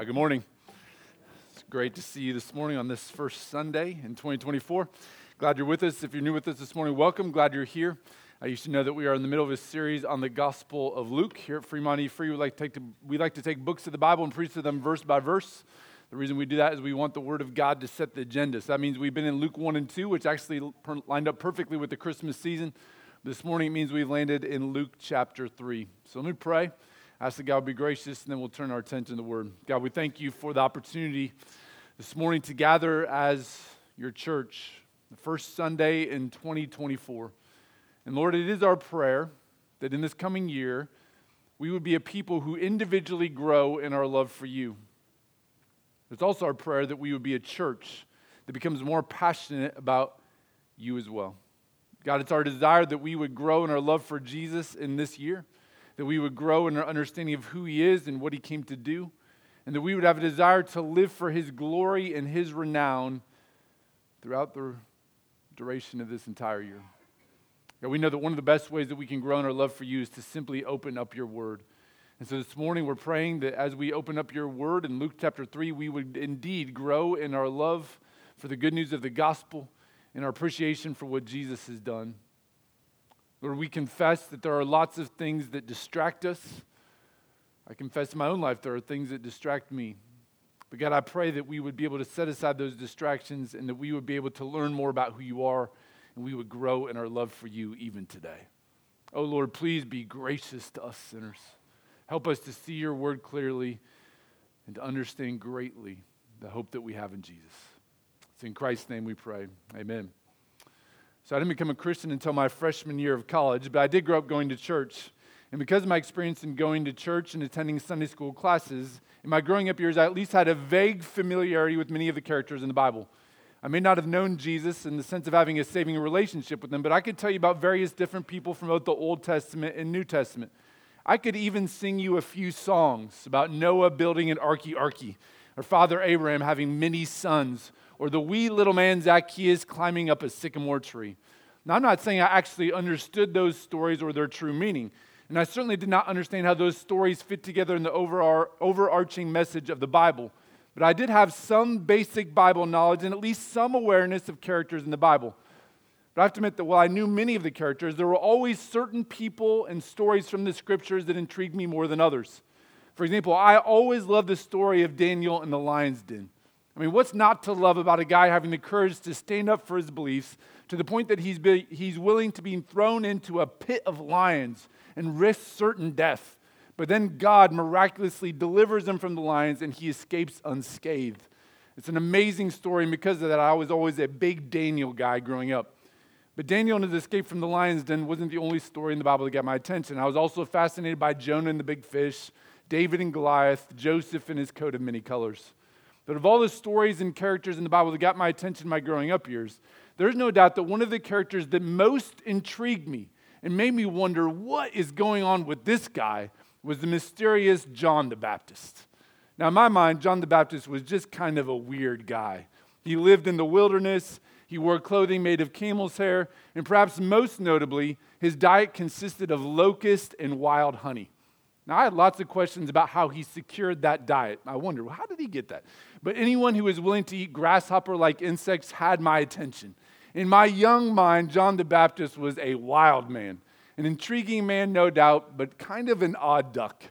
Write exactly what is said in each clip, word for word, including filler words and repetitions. Hi, good morning. It's great to see you this morning on this first Sunday in twenty twenty-four. Glad you're with us. If you're new with us this morning, welcome. Glad you're here. Uh, you should know that we are in the middle of a series on the Gospel of Luke. Here at Fremont E-Free, we like to take to, we like to take books of the Bible and preach to them verse by verse. The reason we do that is we want the Word of God to set the agenda. So that means we've been in Luke one and two, which actually per- lined up perfectly with the Christmas season. This morning it means we've landed in Luke chapter three. So let me pray. Ask that God would be gracious, and then we'll turn our attention to the Word. God, we thank you for the opportunity this morning to gather as your church, the first Sunday in twenty twenty-four. And Lord, it is our prayer that in this coming year, we would be a people who individually grow in our love for you. It's also our prayer that we would be a church that becomes more passionate about you as well. God, it's our desire that we would grow in our love for Jesus in this year, that we would grow in our understanding of who he is and what he came to do, and that we would have a desire to live for his glory and his renown throughout the duration of this entire year. God, we know that one of the best ways that we can grow in our love for you is to simply open up your word. And so this morning we're praying that as we open up your word in Luke chapter three, we would indeed grow in our love for the good news of the gospel and our appreciation for what Jesus has done. Lord, we confess that there are lots of things that distract us. I confess in my own life there are things that distract me. But God, I pray that we would be able to set aside those distractions and that we would be able to learn more about who you are, and we would grow in our love for you even today. Oh Lord, please be gracious to us sinners. Help us to see your word clearly and to understand greatly the hope that we have in Jesus. It's in Christ's name we pray. Amen. So I didn't become a Christian until my freshman year of college, but I did grow up going to church. And because of my experience in going to church and attending Sunday school classes, in my growing up years, I at least had a vague familiarity with many of the characters in the Bible. I may not have known Jesus in the sense of having a saving relationship with them, but I could tell you about various different people from both the Old Testament and New Testament. I could even sing you a few songs about Noah building an arky-arky, or Father Abraham having many sons, or the wee little man Zacchaeus climbing up a sycamore tree. Now, I'm not saying I actually understood those stories or their true meaning, and I certainly did not understand how those stories fit together in the overar- overarching message of the Bible, but I did have some basic Bible knowledge and at least some awareness of characters in the Bible. But I have to admit that while I knew many of the characters, there were always certain people and stories from the Scriptures that intrigued me more than others. For example, I always loved the story of Daniel in the lion's den. I mean, what's not to love about a guy having the courage to stand up for his beliefs to the point that he's be, he's willing to be thrown into a pit of lions and risk certain death. But then God miraculously delivers him from the lions and he escapes unscathed. It's an amazing story, and because of that, I was always a big Daniel guy growing up. But Daniel and his escape from the lion's den wasn't the only story in the Bible that got my attention. I was also fascinated by Jonah and the big fish, David and Goliath, Joseph and his coat of many colors. But of all the stories and characters in the Bible that got my attention in my growing up years, there's no doubt that one of the characters that most intrigued me and made me wonder what is going on with this guy was the mysterious John the Baptist. Now, in my mind, John the Baptist was just kind of a weird guy. He lived in the wilderness. He wore clothing made of camel's hair. And perhaps most notably, his diet consisted of locust and wild honey. Now, I had lots of questions about how he secured that diet. I wondered, well, how did he get that? But anyone who was willing to eat grasshopper-like insects had my attention. In my young mind, John the Baptist was a wild man, an intriguing man, no doubt, but kind of an odd duck.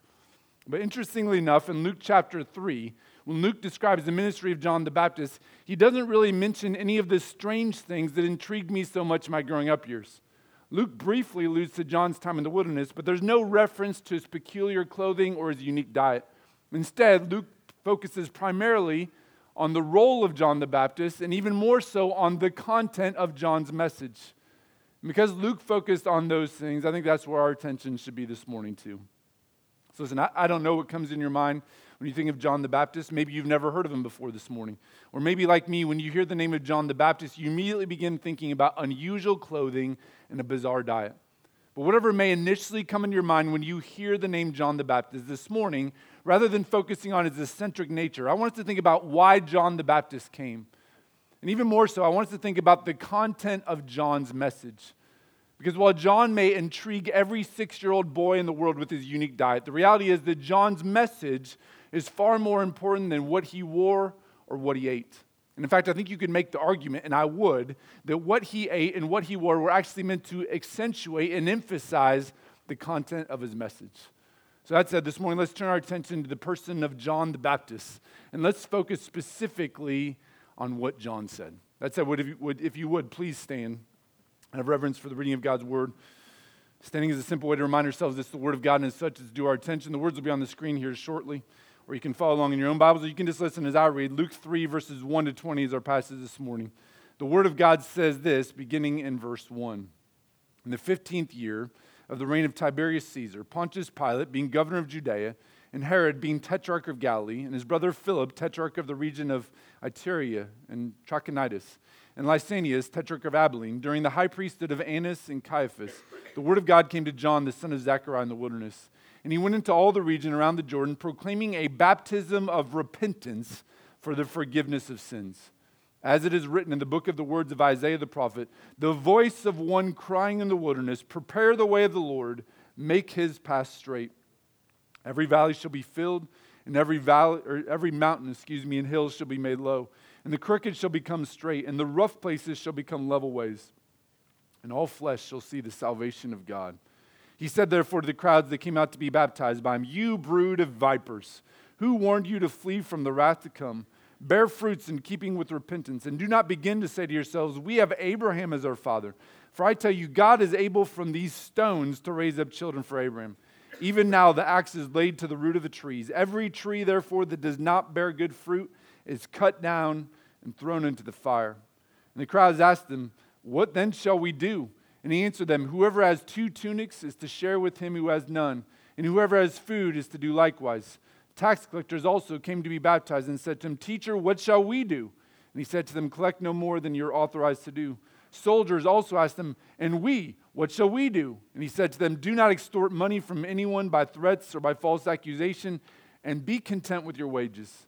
But interestingly enough, in Luke chapter three, when Luke describes the ministry of John the Baptist, he doesn't really mention any of the strange things that intrigued me so much in my growing up years. Luke briefly alludes to John's time in the wilderness, but there's no reference to his peculiar clothing or his unique diet. Instead, Luke focuses primarily on the role of John the Baptist and even more so on the content of John's message. And because Luke focused on those things, I think that's where our attention should be this morning too. So listen, I, I don't know what comes in your mind when you think of John the Baptist. Maybe you've never heard of him before this morning. Or maybe like me, when you hear the name of John the Baptist, you immediately begin thinking about unusual clothing and a bizarre diet. But whatever may initially come into your mind when you hear the name John the Baptist this morning, rather than focusing on his eccentric nature, I want us to think about why John the Baptist came. And even more so, I want us to think about the content of John's message. Because while John may intrigue every six-year-old boy in the world with his unique diet, the reality is that John's message is far more important than what he wore or what he ate. And in fact, I think you could make the argument, and I would, that what he ate and what he wore were actually meant to accentuate and emphasize the content of his message. So that said, this morning, let's turn our attention to the person of John the Baptist, and let's focus specifically on what John said. That said, would, if, you would, if you would, please stand. I have reverence for the reading of God's Word. Standing is a simple way to remind ourselves it's the Word of God, and as such, it's due our attention. The words will be on the screen here shortly, or you can follow along in your own Bibles, or you can just listen as I read. Luke three, verses one to twenty is our passage this morning. The Word of God says this, beginning in verse one. In the fifteenth year of the reign of Tiberius Caesar, Pontius Pilate, being governor of Judea, and Herod, being tetrarch of Galilee, and his brother Philip, tetrarch of the region of Ituraea and Trachonitis, and Lysanias, tetrarch of Abilene, during the high priesthood of Annas and Caiaphas, the word of God came to John, the son of Zechariah, in the wilderness. And he went into all the region around the Jordan, proclaiming a baptism of repentance for the forgiveness of sins. As it is written in the book of the words of Isaiah the prophet, the voice of one crying in the wilderness, prepare the way of the Lord, make his path straight. Every valley shall be filled, and every valley, or every mountain, excuse me, and hills shall be made low. And the crooked shall become straight, and the rough places shall become level ways. And all flesh shall see the salvation of God. He said, therefore, to the crowds that came out to be baptized by him, you brood of vipers, who warned you to flee from the wrath to come? Bear fruits in keeping with repentance, and do not begin to say to yourselves, we have Abraham as our father. For I tell you, God is able from these stones to raise up children for Abraham. Even now the axe is laid to the root of the trees. Every tree, therefore, that does not bear good fruit is cut down and thrown into the fire. And the crowds asked him, what then shall we do? And he answered them, whoever has two tunics is to share with him who has none, and whoever has food is to do likewise. Tax collectors also came to be baptized and said to him, teacher, what shall we do? And he said to them, collect no more than you're authorized to do. Soldiers also asked them, and we, what shall we do? And he said to them, do not extort money from anyone by threats or by false accusation, and be content with your wages.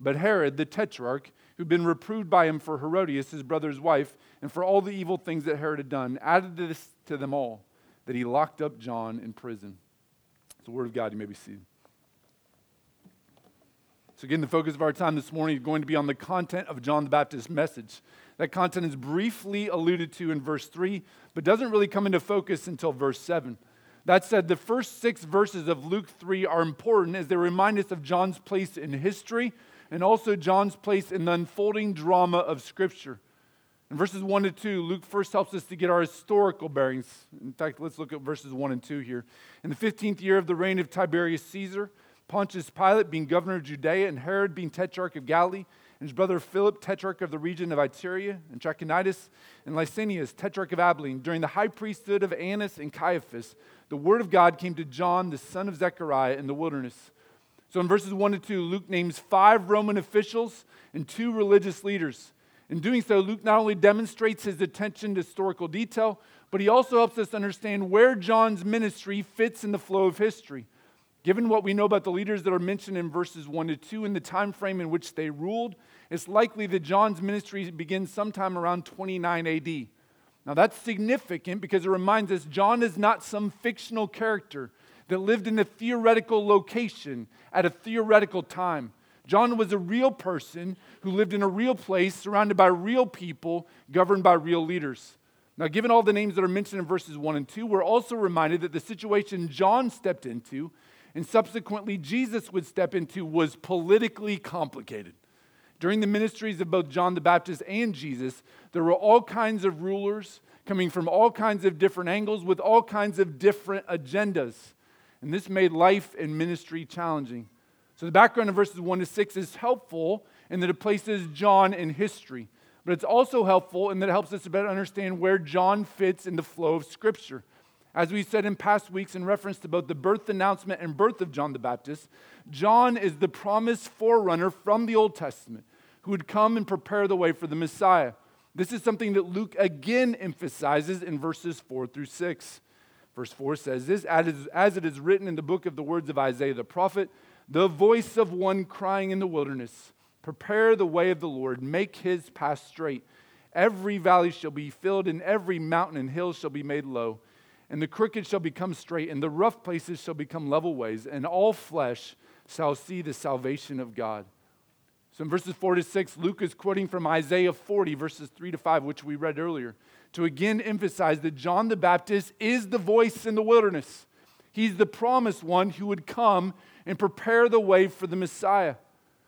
But Herod, the tetrarch, who'd been reproved by him for Herodias, his brother's wife, and for all the evil things that Herod had done, added this to them all, that he locked up John in prison. It's the word of God. You may be seated. So again, the focus of our time this morning is going to be on the content of John the Baptist's message. That content is briefly alluded to in verse three, but doesn't really come into focus until verse seven. That said, the first six verses of Luke three are important as they remind us of John's place in history, and also John's place in the unfolding drama of Scripture. In verses one to two, Luke first helps us to get our historical bearings. In fact, let's look at verses one and two here. In the fifteenth year of the reign of Tiberius Caesar, Pontius Pilate being governor of Judea, and Herod being tetrarch of Galilee, and his brother Philip, tetrarch of the region of Ituraea and Trachonitis, and Lysanias, tetrarch of Abilene, during the high priesthood of Annas and Caiaphas, the word of God came to John, the son of Zechariah, in the wilderness. So in verses one to two, Luke names five Roman officials and two religious leaders. In doing so, Luke not only demonstrates his attention to historical detail, but he also helps us understand where John's ministry fits in the flow of history. Given what we know about the leaders that are mentioned in verses one to two and the time frame in which they ruled, it's likely that John's ministry begins sometime around twenty-nine A D. Now that's significant because it reminds us John is not some fictional character that lived in a theoretical location at a theoretical time. John was a real person who lived in a real place, surrounded by real people, governed by real leaders. Now, given all the names that are mentioned in verses one and two, we're also reminded that the situation John stepped into, and subsequently Jesus would step into, was politically complicated. During the ministries of both John the Baptist and Jesus, there were all kinds of rulers coming from all kinds of different angles with all kinds of different agendas. And this made life and ministry challenging. So the background of verses one to six is helpful in that it places John in history. But it's also helpful in that it helps us to better understand where John fits in the flow of Scripture. As we said in past weeks in reference to both the birth announcement and birth of John the Baptist, John is the promised forerunner from the Old Testament who would come and prepare the way for the Messiah. This is something that Luke again emphasizes in verses four through six. Verse four says this, as it is written in the book of the words of Isaiah the prophet, the voice of one crying in the wilderness, prepare the way of the Lord, make his path straight. Every valley shall be filled, and every mountain and hill shall be made low. And the crooked shall become straight, and the rough places shall become level ways, and all flesh shall see the salvation of God. So in verses four to six, Luke is quoting from Isaiah forty, verses three to five, which we read earlier, to again emphasize that John the Baptist is the voice in the wilderness. He's the promised one who would come and prepare the way for the Messiah.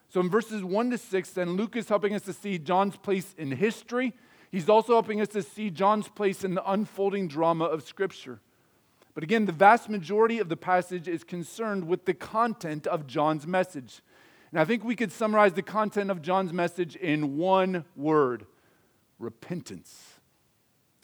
So in verses one to six, then, Luke is helping us to see John's place in history. He's also helping us to see John's place in the unfolding drama of Scripture. But again, the vast majority of the passage is concerned with the content of John's message. And I think we could summarize the content of John's message in one word: repentance.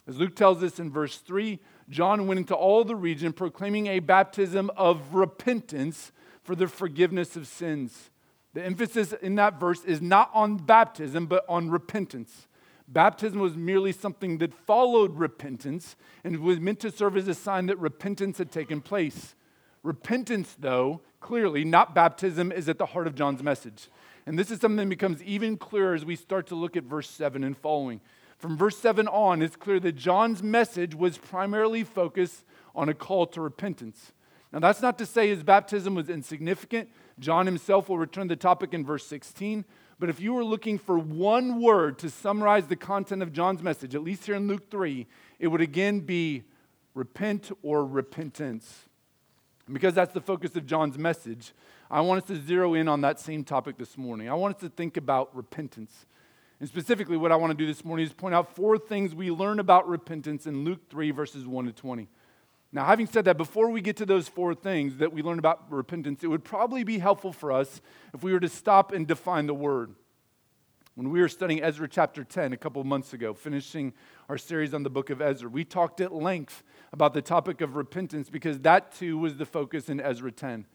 As Luke tells us in verse three, John went into all the region proclaiming a baptism of repentance for the forgiveness of sins. The emphasis in that verse is not on baptism, but on repentance. Baptism was merely something that followed repentance and was meant to serve as a sign that repentance had taken place. Repentance, though, clearly, not baptism, is at the heart of John's message. And this is something that becomes even clearer as we start to look at verse seven and following. From verse seven on, it's clear that John's message was primarily focused on a call to repentance. Now, that's not to say his baptism was insignificant. John himself will return to the topic in verse sixteen. But if you were looking for one word to summarize the content of John's message, at least here in Luke three, it would again be repent or repentance. And because that's the focus of John's message, I want us to zero in on that same topic this morning. I want us to think about repentance. And specifically, what I want to do this morning is point out four things we learn about repentance in Luke three, verses one to twenty. Now, having said that, before we get to those four things that we learn about repentance, it would probably be helpful for us if we were to stop and define the word. When we were studying Ezra chapter ten a couple of months ago, finishing our series on the book of Ezra, we talked at length about the topic of repentance because that too was the focus in Ezra ten.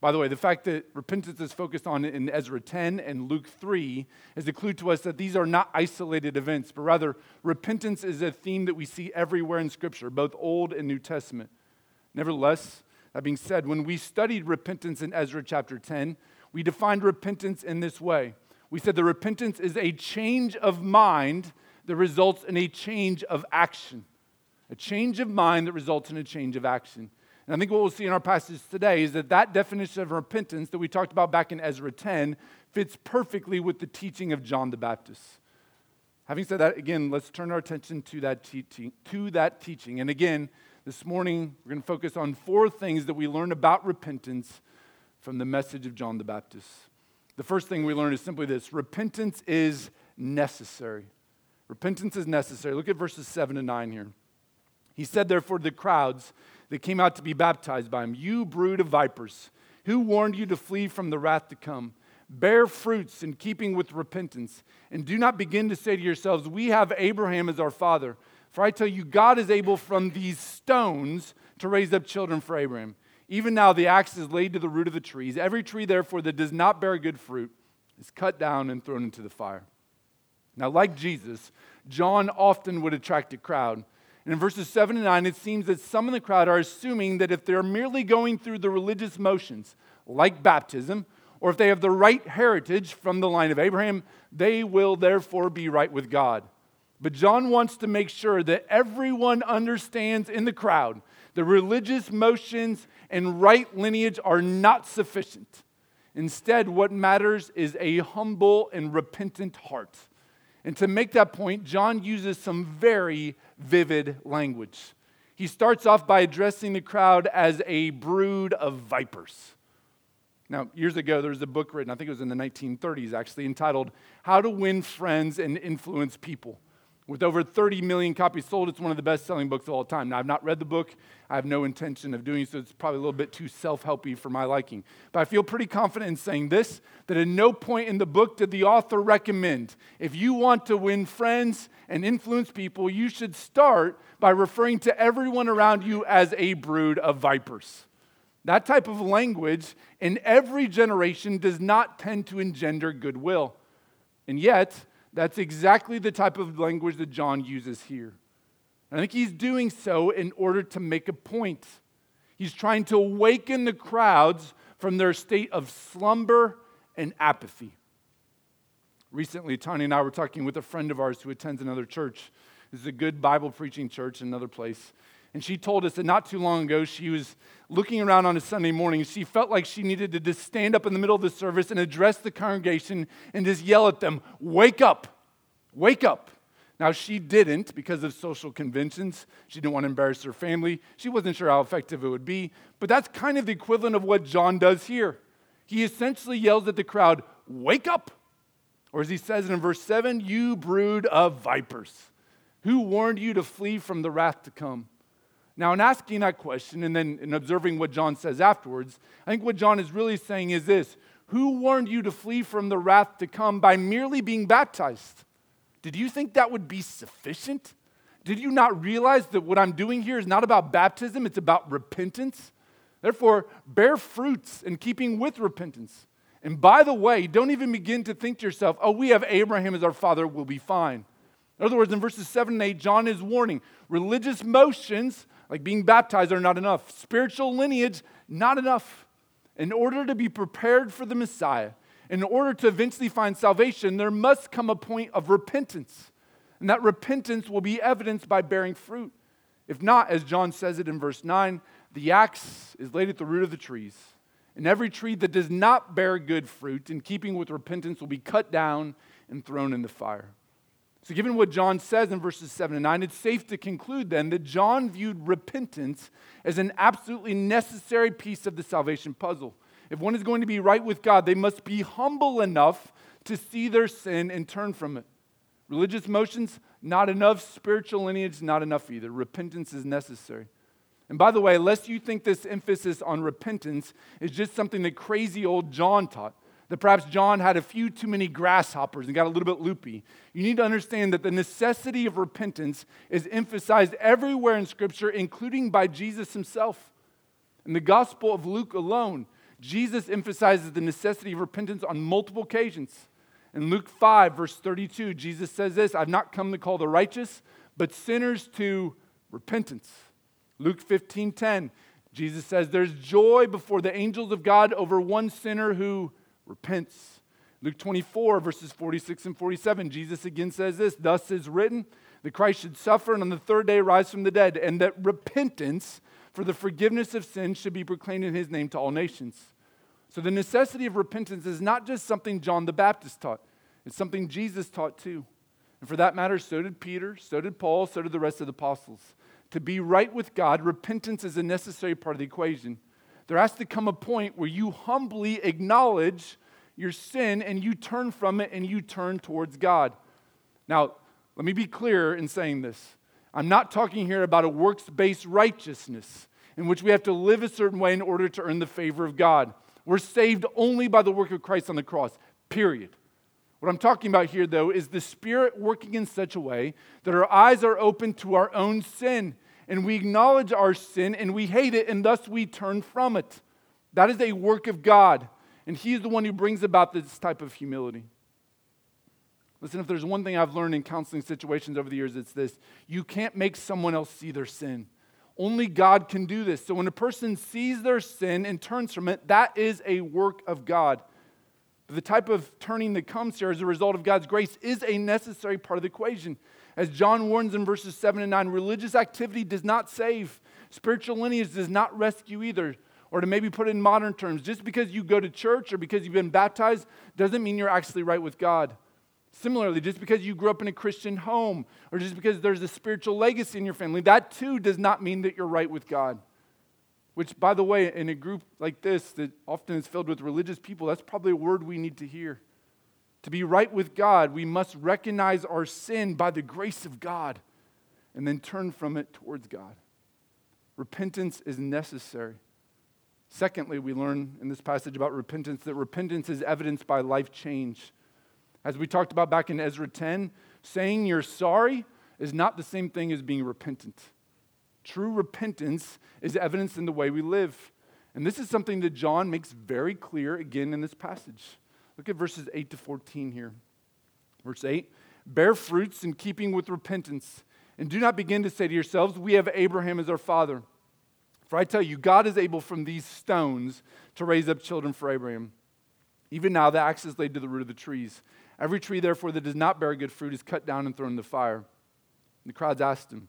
By the way, the fact that repentance is focused on in Ezra ten and Luke three is a clue to us that these are not isolated events, but rather repentance is a theme that we see everywhere in Scripture, both Old and New Testament. Nevertheless, that being said, when we studied repentance in Ezra chapter ten, we defined repentance in this way. We said that repentance is a change of mind that results in a change of action. A change of mind that results in a change of action. And I think what we'll see in our passage today is that that definition of repentance that we talked about back in Ezra ten fits perfectly with the teaching of John the Baptist. Having said that, again, let's turn our attention to that teaching. To that teaching. And again, this morning, we're going to focus on four things that we learn about repentance from the message of John the Baptist. The first thing we learn is simply this: repentance is necessary. Repentance is necessary. Look at verses seven to nine here. He said, therefore, to the crowds that came out to be baptized by him, you brood of vipers, who warned you to flee from the wrath to come? Bear fruits in keeping with repentance, and do not begin to say to yourselves, we have Abraham as our father. For I tell you, God is able from these stones to raise up children for Abraham. Even now the axe is laid to the root of the trees. Every tree, therefore, that does not bear good fruit is cut down and thrown into the fire. Now, like Jesus, John often would attract a crowd. And in verses seven and nine, it seems that some in the crowd are assuming that if they're merely going through the religious motions, like baptism, or if they have the right heritage from the line of Abraham, they will therefore be right with God. But John wants to make sure that everyone understands in the crowd that religious motions and right lineage are not sufficient. Instead, what matters is a humble and repentant heart. And to make that point, John uses some very vivid language. He starts off by addressing the crowd as a brood of vipers. Now, years ago, there was a book written, I think it was in the nineteen thirties actually, entitled How to Win Friends and Influence People. with over thirty million copies sold. It's one of the best-selling books of all time. Now, I've not read the book. I have no intention of doing so. It's probably a little bit too self-helpy for my liking. But I feel pretty confident in saying this, that at no point in the book did the author recommend, if you want to win friends and influence people, you should start by referring to everyone around you as a brood of vipers. That type of language in every generation does not tend to engender goodwill. And yet, that's exactly the type of language that John uses here. I think he's doing so in order to make a point. He's trying to awaken the crowds from their state of slumber and apathy. Recently, Tony and I were talking with a friend of ours who attends another church. This is a good Bible preaching church in another place. And she told us that not too long ago, she was looking around on a Sunday morning. She felt like she needed to just stand up in the middle of the service and address the congregation and just yell at them, wake up, wake up. Now, she didn't because of social conventions. She didn't want to embarrass her family. She wasn't sure how effective it would be. But that's kind of the equivalent of what John does here. He essentially yells at the crowd, wake up. Or as he says in verse seven, you brood of vipers, who warned you to flee from the wrath to come? Now, in asking that question and then in observing what John says afterwards, I think what John is really saying is this. Who warned you to flee from the wrath to come by merely being baptized? Did you think that would be sufficient? Did you not realize that what I'm doing here is not about baptism, it's about repentance? Therefore, bear fruits in keeping with repentance. And by the way, don't even begin to think to yourself, oh, we have Abraham as our father, we'll be fine. In other words, in verses seven and eight, John is warning, religious motions like being baptized are not enough. Spiritual lineage, not enough. In order to be prepared for the Messiah, in order to eventually find salvation, there must come a point of repentance. And that repentance will be evidenced by bearing fruit. If not, as John says it in verse nine, the axe is laid at the root of the trees. And every tree that does not bear good fruit in keeping with repentance will be cut down and thrown in the fire. So given what John says in verses seven and nine, it's safe to conclude then that John viewed repentance as an absolutely necessary piece of the salvation puzzle. If one is going to be right with God, they must be humble enough to see their sin and turn from it. Religious motions, not enough. Spiritual lineage, not enough either. Repentance is necessary. And by the way, lest you think this emphasis on repentance is just something that crazy old John taught, that perhaps John had a few too many grasshoppers and got a little bit loopy. You need to understand that the necessity of repentance is emphasized everywhere in Scripture, including by Jesus himself. In the Gospel of Luke alone, Jesus emphasizes the necessity of repentance on multiple occasions. In Luke five, verse thirty-two, Jesus says this, I've not come to call the righteous, but sinners to repentance. Luke fifteen ten, Jesus says, there's joy before the angels of God over one sinner who repents. Luke twenty-four, verses forty-six and forty-seven, Jesus again says this, thus is written, that Christ should suffer and on the third day rise from the dead, and that repentance for the forgiveness of sins should be proclaimed in his name to all nations. So the necessity of repentance is not just something John the Baptist taught. It's something Jesus taught too. And for that matter, so did Peter, so did Paul, so did the rest of the apostles. To be right with God, repentance is a necessary part of the equation. There has to come a point where you humbly acknowledge your sin and you turn from it and you turn towards God. Now, let me be clear in saying this. I'm not talking here about a works-based righteousness in which we have to live a certain way in order to earn the favor of God. We're saved only by the work of Christ on the cross, period. What I'm talking about here, though, is the Spirit working in such a way that our eyes are open to our own sin. And we acknowledge our sin, and we hate it, and thus we turn from it. That is a work of God, and he is the one who brings about this type of humility. Listen, if there's one thing I've learned in counseling situations over the years, it's this. You can't make someone else see their sin. Only God can do this. So when a person sees their sin and turns from it, that is a work of God. But the type of turning that comes here as a result of God's grace is a necessary part of the equation. As John warns in verses seven and nine, religious activity does not save. Spiritual lineage does not rescue either. Or to maybe put it in modern terms, just because you go to church or because you've been baptized doesn't mean you're actually right with God. Similarly, just because you grew up in a Christian home or just because there's a spiritual legacy in your family, that too does not mean that you're right with God. Which, by the way, in a group like this that often is filled with religious people, that's probably a word we need to hear. To be right with God, we must recognize our sin by the grace of God and then turn from it towards God. Repentance is necessary. Secondly, we learn in this passage about repentance that repentance is evidenced by life change. As we talked about back in Ezra ten, saying you're sorry is not the same thing as being repentant. True repentance is evidenced in the way we live. And this is something that John makes very clear again in this passage. Look at verses eight to fourteen here. Verse eight, bear fruits in keeping with repentance, and do not begin to say to yourselves, we have Abraham as our father. For I tell you, God is able from these stones to raise up children for Abraham. Even now the axe is laid to the root of the trees. Every tree, therefore, that does not bear good fruit is cut down and thrown in the fire. And the crowds asked him,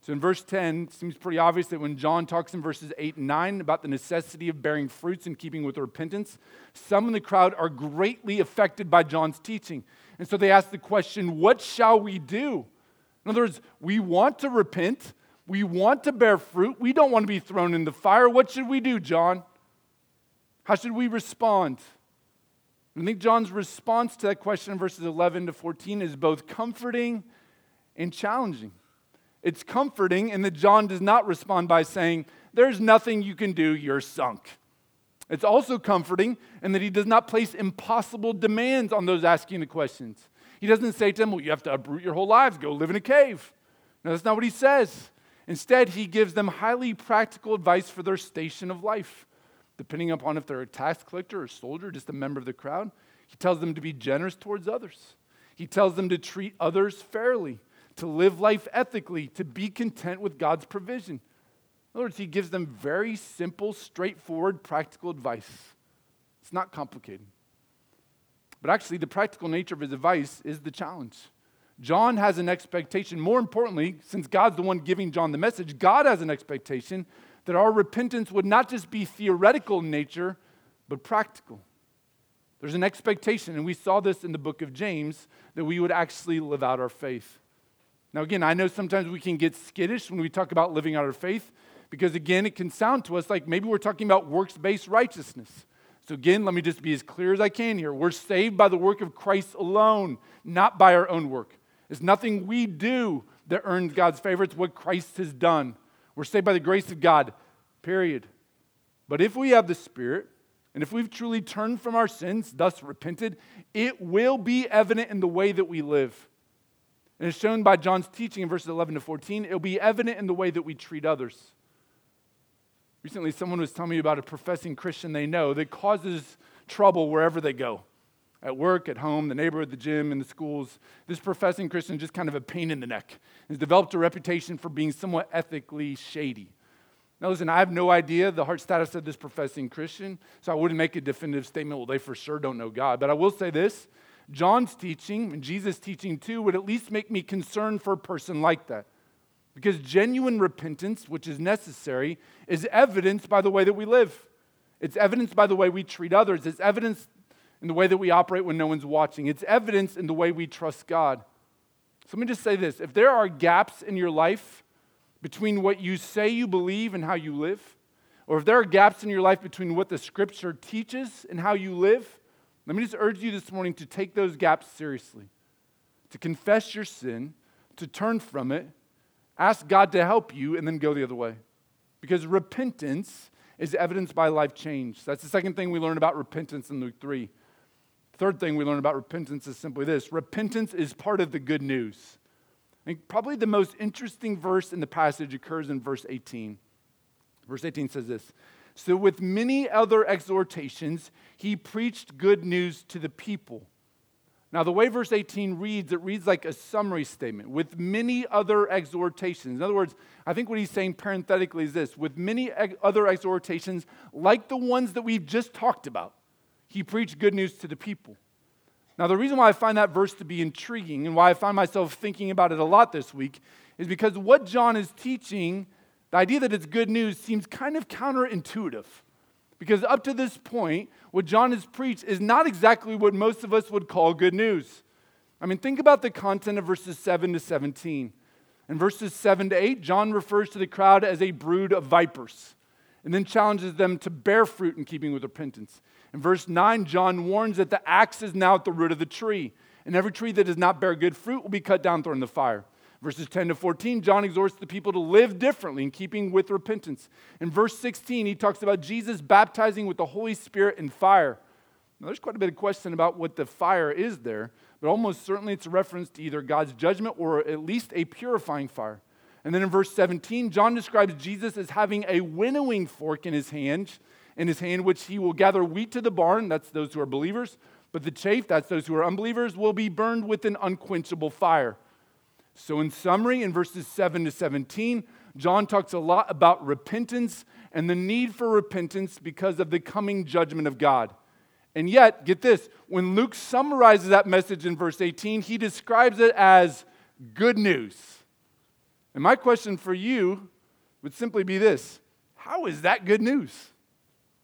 So in verse ten, it seems pretty obvious that when John talks in verses eight and nine about the necessity of bearing fruits in keeping with repentance, some in the crowd are greatly affected by John's teaching. And so they ask the question, what shall we do? In other words, we want to repent. We want to bear fruit. We don't want to be thrown in the fire. What should we do, John? How should we respond? I think John's response to that question in verses eleven to fourteen is both comforting and challenging. It's comforting in that John does not respond by saying, there's nothing you can do, you're sunk. It's also comforting in that he does not place impossible demands on those asking the questions. He doesn't say to them, well, you have to uproot your whole lives, go live in a cave. No, that's not what he says. Instead, he gives them highly practical advice for their station of life. Depending upon if they're a tax collector or a soldier, just a member of the crowd, he tells them to be generous towards others. He tells them to treat others fairly, to live life ethically, to be content with God's provision. In other words, he gives them very simple, straightforward, practical advice. It's not complicated. But actually, the practical nature of his advice is the challenge. John has an expectation, more importantly, since God's the one giving John the message, God has an expectation that our repentance would not just be theoretical in nature, but practical. There's an expectation, and we saw this in the book of James, that we would actually live out our faith. Now again, I know sometimes we can get skittish when we talk about living out our faith because again, it can sound to us like maybe we're talking about works-based righteousness. So again, let me just be as clear as I can here. We're saved by the work of Christ alone, not by our own work. It's nothing we do that earns God's favor. It's what Christ has done. We're saved by the grace of God, period. But if we have the Spirit, and if we've truly turned from our sins, thus repented, it will be evident in the way that we live. And it's shown by John's teaching in verses eleven to fourteen. It'll be evident in the way that we treat others. Recently, someone was telling me about a professing Christian they know that causes trouble wherever they go. At work, at home, the neighborhood, the gym, in the schools. This professing Christian is just kind of a pain in the neck. He's developed a reputation for being somewhat ethically shady. Now listen, I have no idea the heart status of this professing Christian, so I wouldn't make a definitive statement, well, they for sure don't know God. But I will say this, John's teaching, and Jesus' teaching too, would at least make me concerned for a person like that. Because genuine repentance, which is necessary, is evidenced by the way that we live. It's evidenced by the way we treat others. It's evidenced in the way that we operate when no one's watching. It's evidenced in the way we trust God. So let me just say this. If there are gaps in your life between what you say you believe and how you live, or if there are gaps in your life between what the Scripture teaches and how you live, let me just urge you this morning to take those gaps seriously, to confess your sin, to turn from it, ask God to help you, and then go the other way. Because repentance is evidenced by life change. That's the second thing we learn about repentance in Luke three. The third thing we learn about repentance is simply this. Repentance is part of the good news. I think probably the most interesting verse in the passage occurs in verse eighteen. Verse eighteen says this, so with many other exhortations, he preached good news to the people. Now the way verse eighteen reads, it reads like a summary statement. With many other exhortations. In other words, I think what he's saying parenthetically is this. With many other exhortations, like the ones that we've just talked about, he preached good news to the people. Now, the reason why I find that verse to be intriguing and why I find myself thinking about it a lot this week is because what John is teaching, the idea that it's good news, seems kind of counterintuitive. Because up to this point, what John has preached is not exactly what most of us would call good news. I mean, think about the content of verses seven to seventeen. In verses seven to eight, John refers to the crowd as a brood of vipers and then challenges them to bear fruit in keeping with repentance. In verse nine, John warns that the axe is now at the root of the tree, and every tree that does not bear good fruit will be cut down, thrown in the fire. Verses ten to fourteen, John exhorts the people to live differently in keeping with repentance. In verse sixteen, he talks about Jesus baptizing with the Holy Spirit and fire. Now, there's quite a bit of question about what the fire is there, but almost certainly it's a reference to either God's judgment or at least a purifying fire. And then in verse seventeen, John describes Jesus as having a winnowing fork in his hand, in his hand which he will gather wheat to the barn, that's those who are believers, but the chaff, that's those who are unbelievers, will be burned with an unquenchable fire. So in summary, in verses seven to seventeen, John talks a lot about repentance and the need for repentance because of the coming judgment of God. And yet, get this, when Luke summarizes that message in verse eighteen, he describes it as good news. And my question for you would simply be this: how is that good news?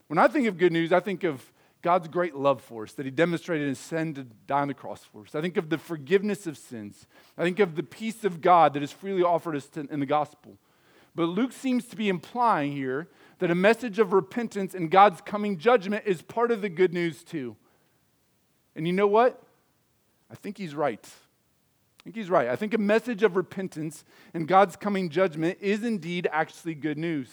When I think of good news, I think of God's great love for us, that he demonstrated his Son to die on the cross for us. I think of the forgiveness of sins. I think of the peace of God that is freely offered us in the gospel. But Luke seems to be implying here that a message of repentance and God's coming judgment is part of the good news too. And you know what? I think he's right. I think he's right. I think a message of repentance and God's coming judgment is indeed actually good news.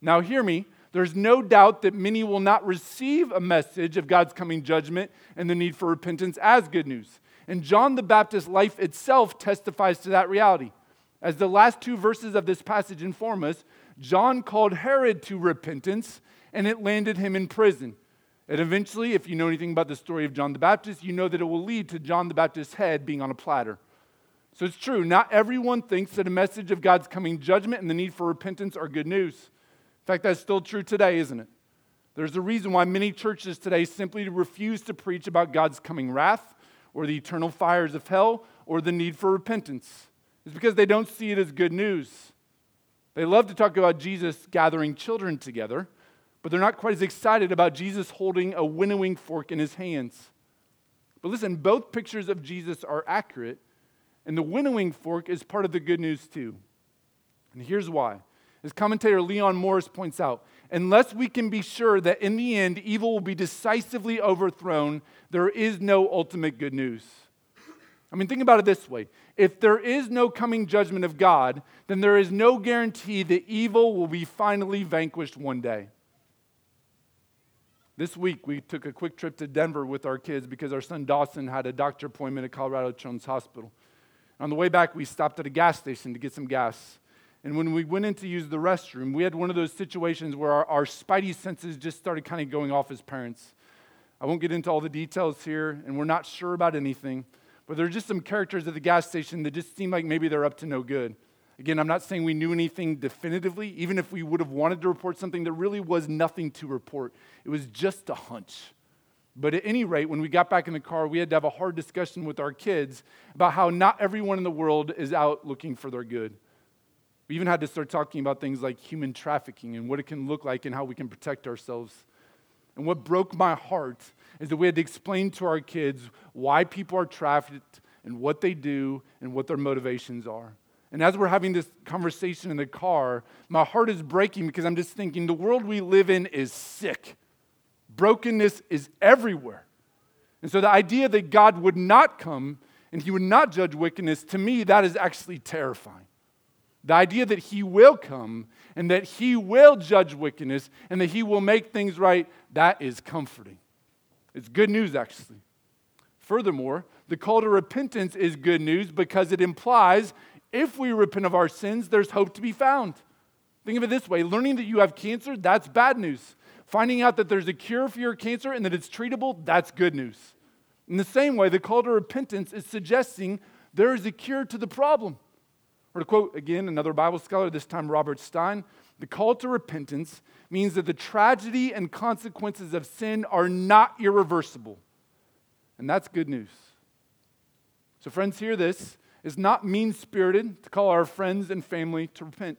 Now hear me. There's no doubt that many will not receive a message of God's coming judgment and the need for repentance as good news. And John the Baptist's life itself testifies to that reality. As the last two verses of this passage inform us, John called Herod to repentance, and it landed him in prison. And eventually, if you know anything about the story of John the Baptist, you know that it will lead to John the Baptist's head being on a platter. So it's true, not everyone thinks that a message of God's coming judgment and the need for repentance are good news. In fact, that's still true today, isn't it? There's a reason why many churches today simply refuse to preach about God's coming wrath or the eternal fires of hell or the need for repentance. It's because they don't see it as good news. They love to talk about Jesus gathering children together, but they're not quite as excited about Jesus holding a winnowing fork in his hands. But listen, both pictures of Jesus are accurate, and the winnowing fork is part of the good news too. And here's why. As commentator Leon Morris points out, unless we can be sure that in the end evil will be decisively overthrown, there is no ultimate good news. I mean, think about it this way. If there is no coming judgment of God, then there is no guarantee that evil will be finally vanquished one day. This week, we took a quick trip to Denver with our kids because our son Dawson had a doctor appointment at Colorado Children's Hospital. On the way back, we stopped at a gas station to get some gas. And when we went in to use the restroom, we had one of those situations where our, our spidey senses just started kind of going off as parents. I won't get into all the details here, and we're not sure about anything, but there are just some characters at the gas station that just seem like maybe they're up to no good. Again, I'm not saying we knew anything definitively, even if we would have wanted to report something, there really was nothing to report. It was just a hunch. But at any rate, when we got back in the car, we had to have a hard discussion with our kids about how not everyone in the world is out looking for their good. We even had to start talking about things like human trafficking and what it can look like and how we can protect ourselves. And what broke my heart is that we had to explain to our kids why people are trafficked and what they do and what their motivations are. And as we're having this conversation in the car, my heart is breaking because I'm just thinking the world we live in is sick. Brokenness is everywhere. And so the idea that God would not come and he would not judge wickedness, to me, that is actually terrifying. The idea that he will come and that he will judge wickedness and that he will make things right, that is comforting. It's good news, actually. Furthermore, the call to repentance is good news because it implies if we repent of our sins, there's hope to be found. Think of it this way. Learning that you have cancer, that's bad news. Finding out that there's a cure for your cancer and that it's treatable, that's good news. In the same way, the call to repentance is suggesting there is a cure to the problem. Or to quote, again, another Bible scholar, this time Robert Stein, the call to repentance means that the tragedy and consequences of sin are not irreversible. And that's good news. So friends, hear this. It's not mean-spirited to call our friends and family to repent.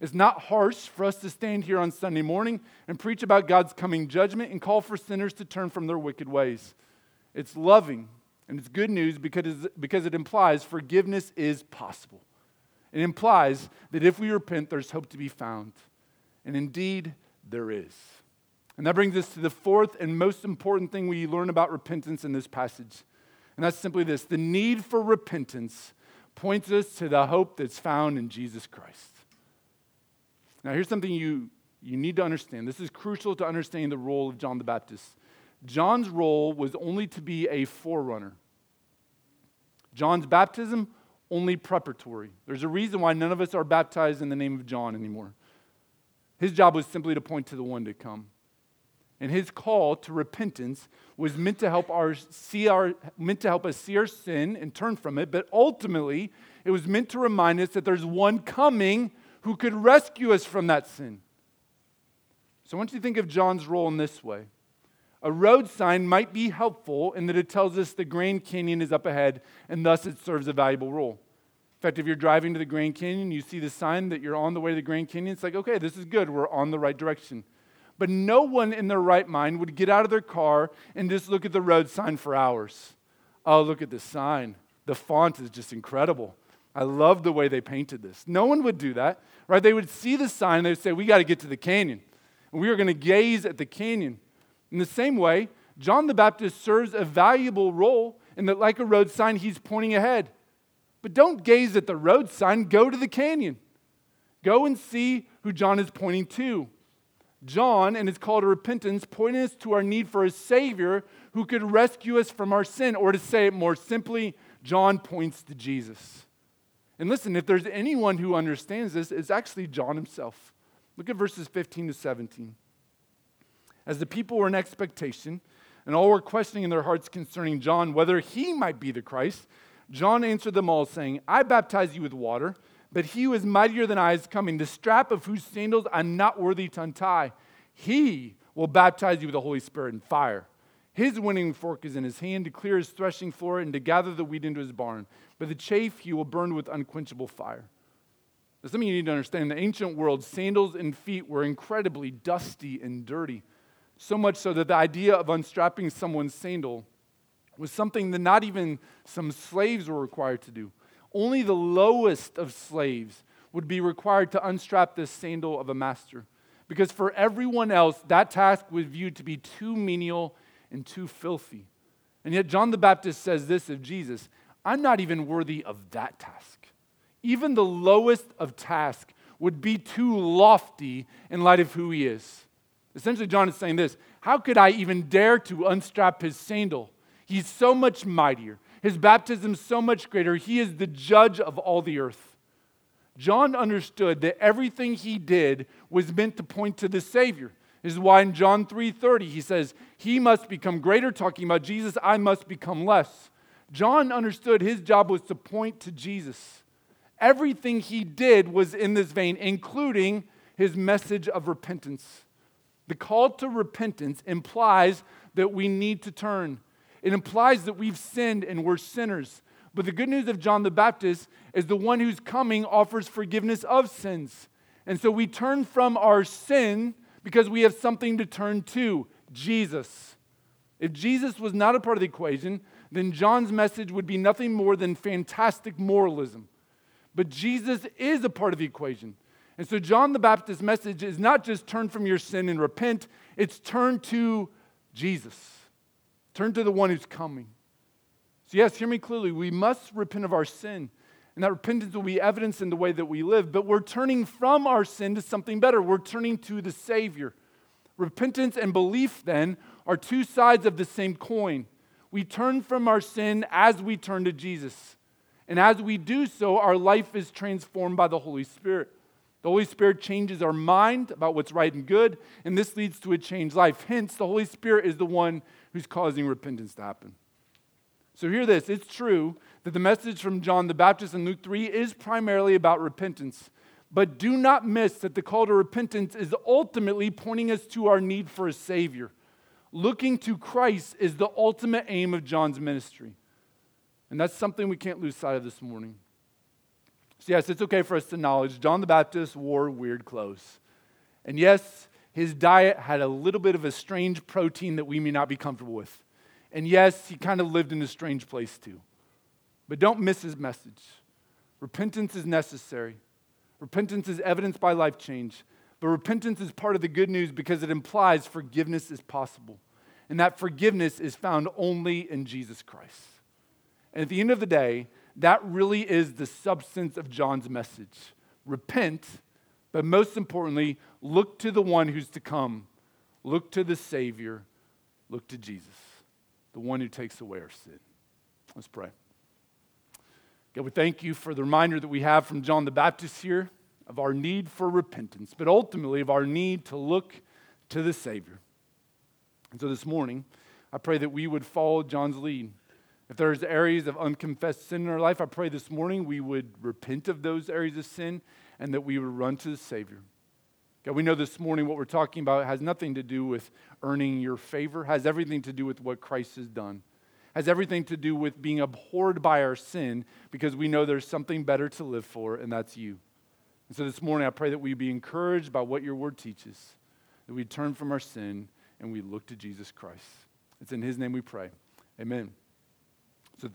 It's not harsh for us to stand here on Sunday morning and preach about God's coming judgment and call for sinners to turn from their wicked ways. It's loving, and it's good news because, because it implies forgiveness is possible. It implies that if we repent, there's hope to be found. And indeed, there is. And that brings us to the fourth and most important thing we learn about repentance in this passage. And that's simply this. The need for repentance points us to the hope that's found in Jesus Christ. Now, here's something you, you need to understand. This is crucial to understanding the role of John the Baptist. John's role was only to be a forerunner. John's baptism, only preparatory. There's a reason why none of us are baptized in the name of John anymore. His job was simply to point to the one to come. And his call to repentance was meant to help our see our meant to help us see our sin and turn from it, but ultimately it was meant to remind us that there's one coming who could rescue us from that sin. So I want you to think of John's role in this way. A road sign might be helpful in that it tells us the Grand Canyon is up ahead, and thus it serves a valuable role. In fact, if you're driving to the Grand Canyon, you see the sign that you're on the way to the Grand Canyon, it's like, okay, this is good, we're on the right direction. But no one in their right mind would get out of their car and just look at the road sign for hours. Oh, look at this sign. The font is just incredible. I love the way they painted this. No one would do that, right? They would see the sign and they would say, we got to get to the canyon. And we are going to gaze at the canyon. In the same way, John the Baptist serves a valuable role in that, like a road sign, he's pointing ahead. But don't gaze at the road sign. Go to the canyon. Go and see who John is pointing to. John and his call to repentance point us to our need for a Savior who could rescue us from our sin. Or to say it more simply, John points to Jesus. And listen, if there's anyone who understands this, it's actually John himself. Look at verses fifteen to seventeen. As the people were in expectation, and all were questioning in their hearts concerning John whether he might be the Christ, John answered them all, saying, I baptize you with water, but he who is mightier than I is coming, the strap of whose sandals I'm not worthy to untie. He will baptize you with the Holy Spirit and fire. His winnowing fork is in his hand to clear his threshing floor and to gather the wheat into his barn. But the chaff he will burn with unquenchable fire. There's something you need to understand. In the ancient world, sandals and feet were incredibly dusty and dirty. So much so that the idea of unstrapping someone's sandal was something that not even some slaves were required to do. Only the lowest of slaves would be required to unstrap this sandal of a master, because for everyone else, that task was viewed to be too menial and too filthy. And yet John the Baptist says this of Jesus, I'm not even worthy of that task. Even the lowest of tasks would be too lofty in light of who he is. Essentially, John is saying this, how could I even dare to unstrap his sandal? He's so much mightier. His baptism is so much greater. He is the judge of all the earth. John understood that everything he did was meant to point to the Savior. This is why in John three thirty he says, he must become greater, talking about Jesus, I must become less. John understood his job was to point to Jesus. Everything he did was in this vein, including his message of repentance. The call to repentance implies that we need to turn. It implies that we've sinned and we're sinners. But the good news of John the Baptist is the one who's coming offers forgiveness of sins. And so we turn from our sin because we have something to turn to, Jesus. If Jesus was not a part of the equation, then John's message would be nothing more than fantastic moralism. But Jesus is a part of the equation. And so John the Baptist's message is not just turn from your sin and repent, it's turn to Jesus. Turn to the one who's coming. So yes, hear me clearly. We must repent of our sin. And that repentance will be evidenced in the way that we live. But we're turning from our sin to something better. We're turning to the Savior. Repentance and belief, then, are two sides of the same coin. We turn from our sin as we turn to Jesus. And as we do so, our life is transformed by the Holy Spirit. The Holy Spirit changes our mind about what's right and good. And this leads to a changed life. Hence, the Holy Spirit is the one who's causing repentance to happen. So hear this, it's true that the message from John the Baptist in Luke three is primarily about repentance, but do not miss that the call to repentance is ultimately pointing us to our need for a Savior. looking to Christ is the ultimate aim of John's ministry. And that's something we can't lose sight of this morning. So yes, it's okay for us to acknowledge John the Baptist wore weird clothes. And yes, his diet had a little bit of a strange protein that we may not be comfortable with. And yes, he kind of lived in a strange place too. But don't miss his message. Repentance is necessary. Repentance is evidenced by life change. But repentance is part of the good news because it implies forgiveness is possible. And that forgiveness is found only in Jesus Christ. And at the end of the day, that really is the substance of John's message. Repent, but most importantly, look to the one who's to come. Look to the Savior. Look to Jesus, the one who takes away our sin. Let's pray. God, we thank you for the reminder that we have from John the Baptist here of our need for repentance, but ultimately of our need to look to the Savior. And so this morning, I pray that we would follow John's lead. If there's areas of unconfessed sin in our life, I pray this morning we would repent of those areas of sin and that we would run to the Savior. God, we know this morning what we're talking about has nothing to do with earning your favor, has everything to do with what Christ has done, has everything to do with being abhorred by our sin because we know there's something better to live for, and that's you. And so this morning, I pray that we be encouraged by what your word teaches, that we turn from our sin and we look to Jesus Christ. It's in his name we pray. Amen. So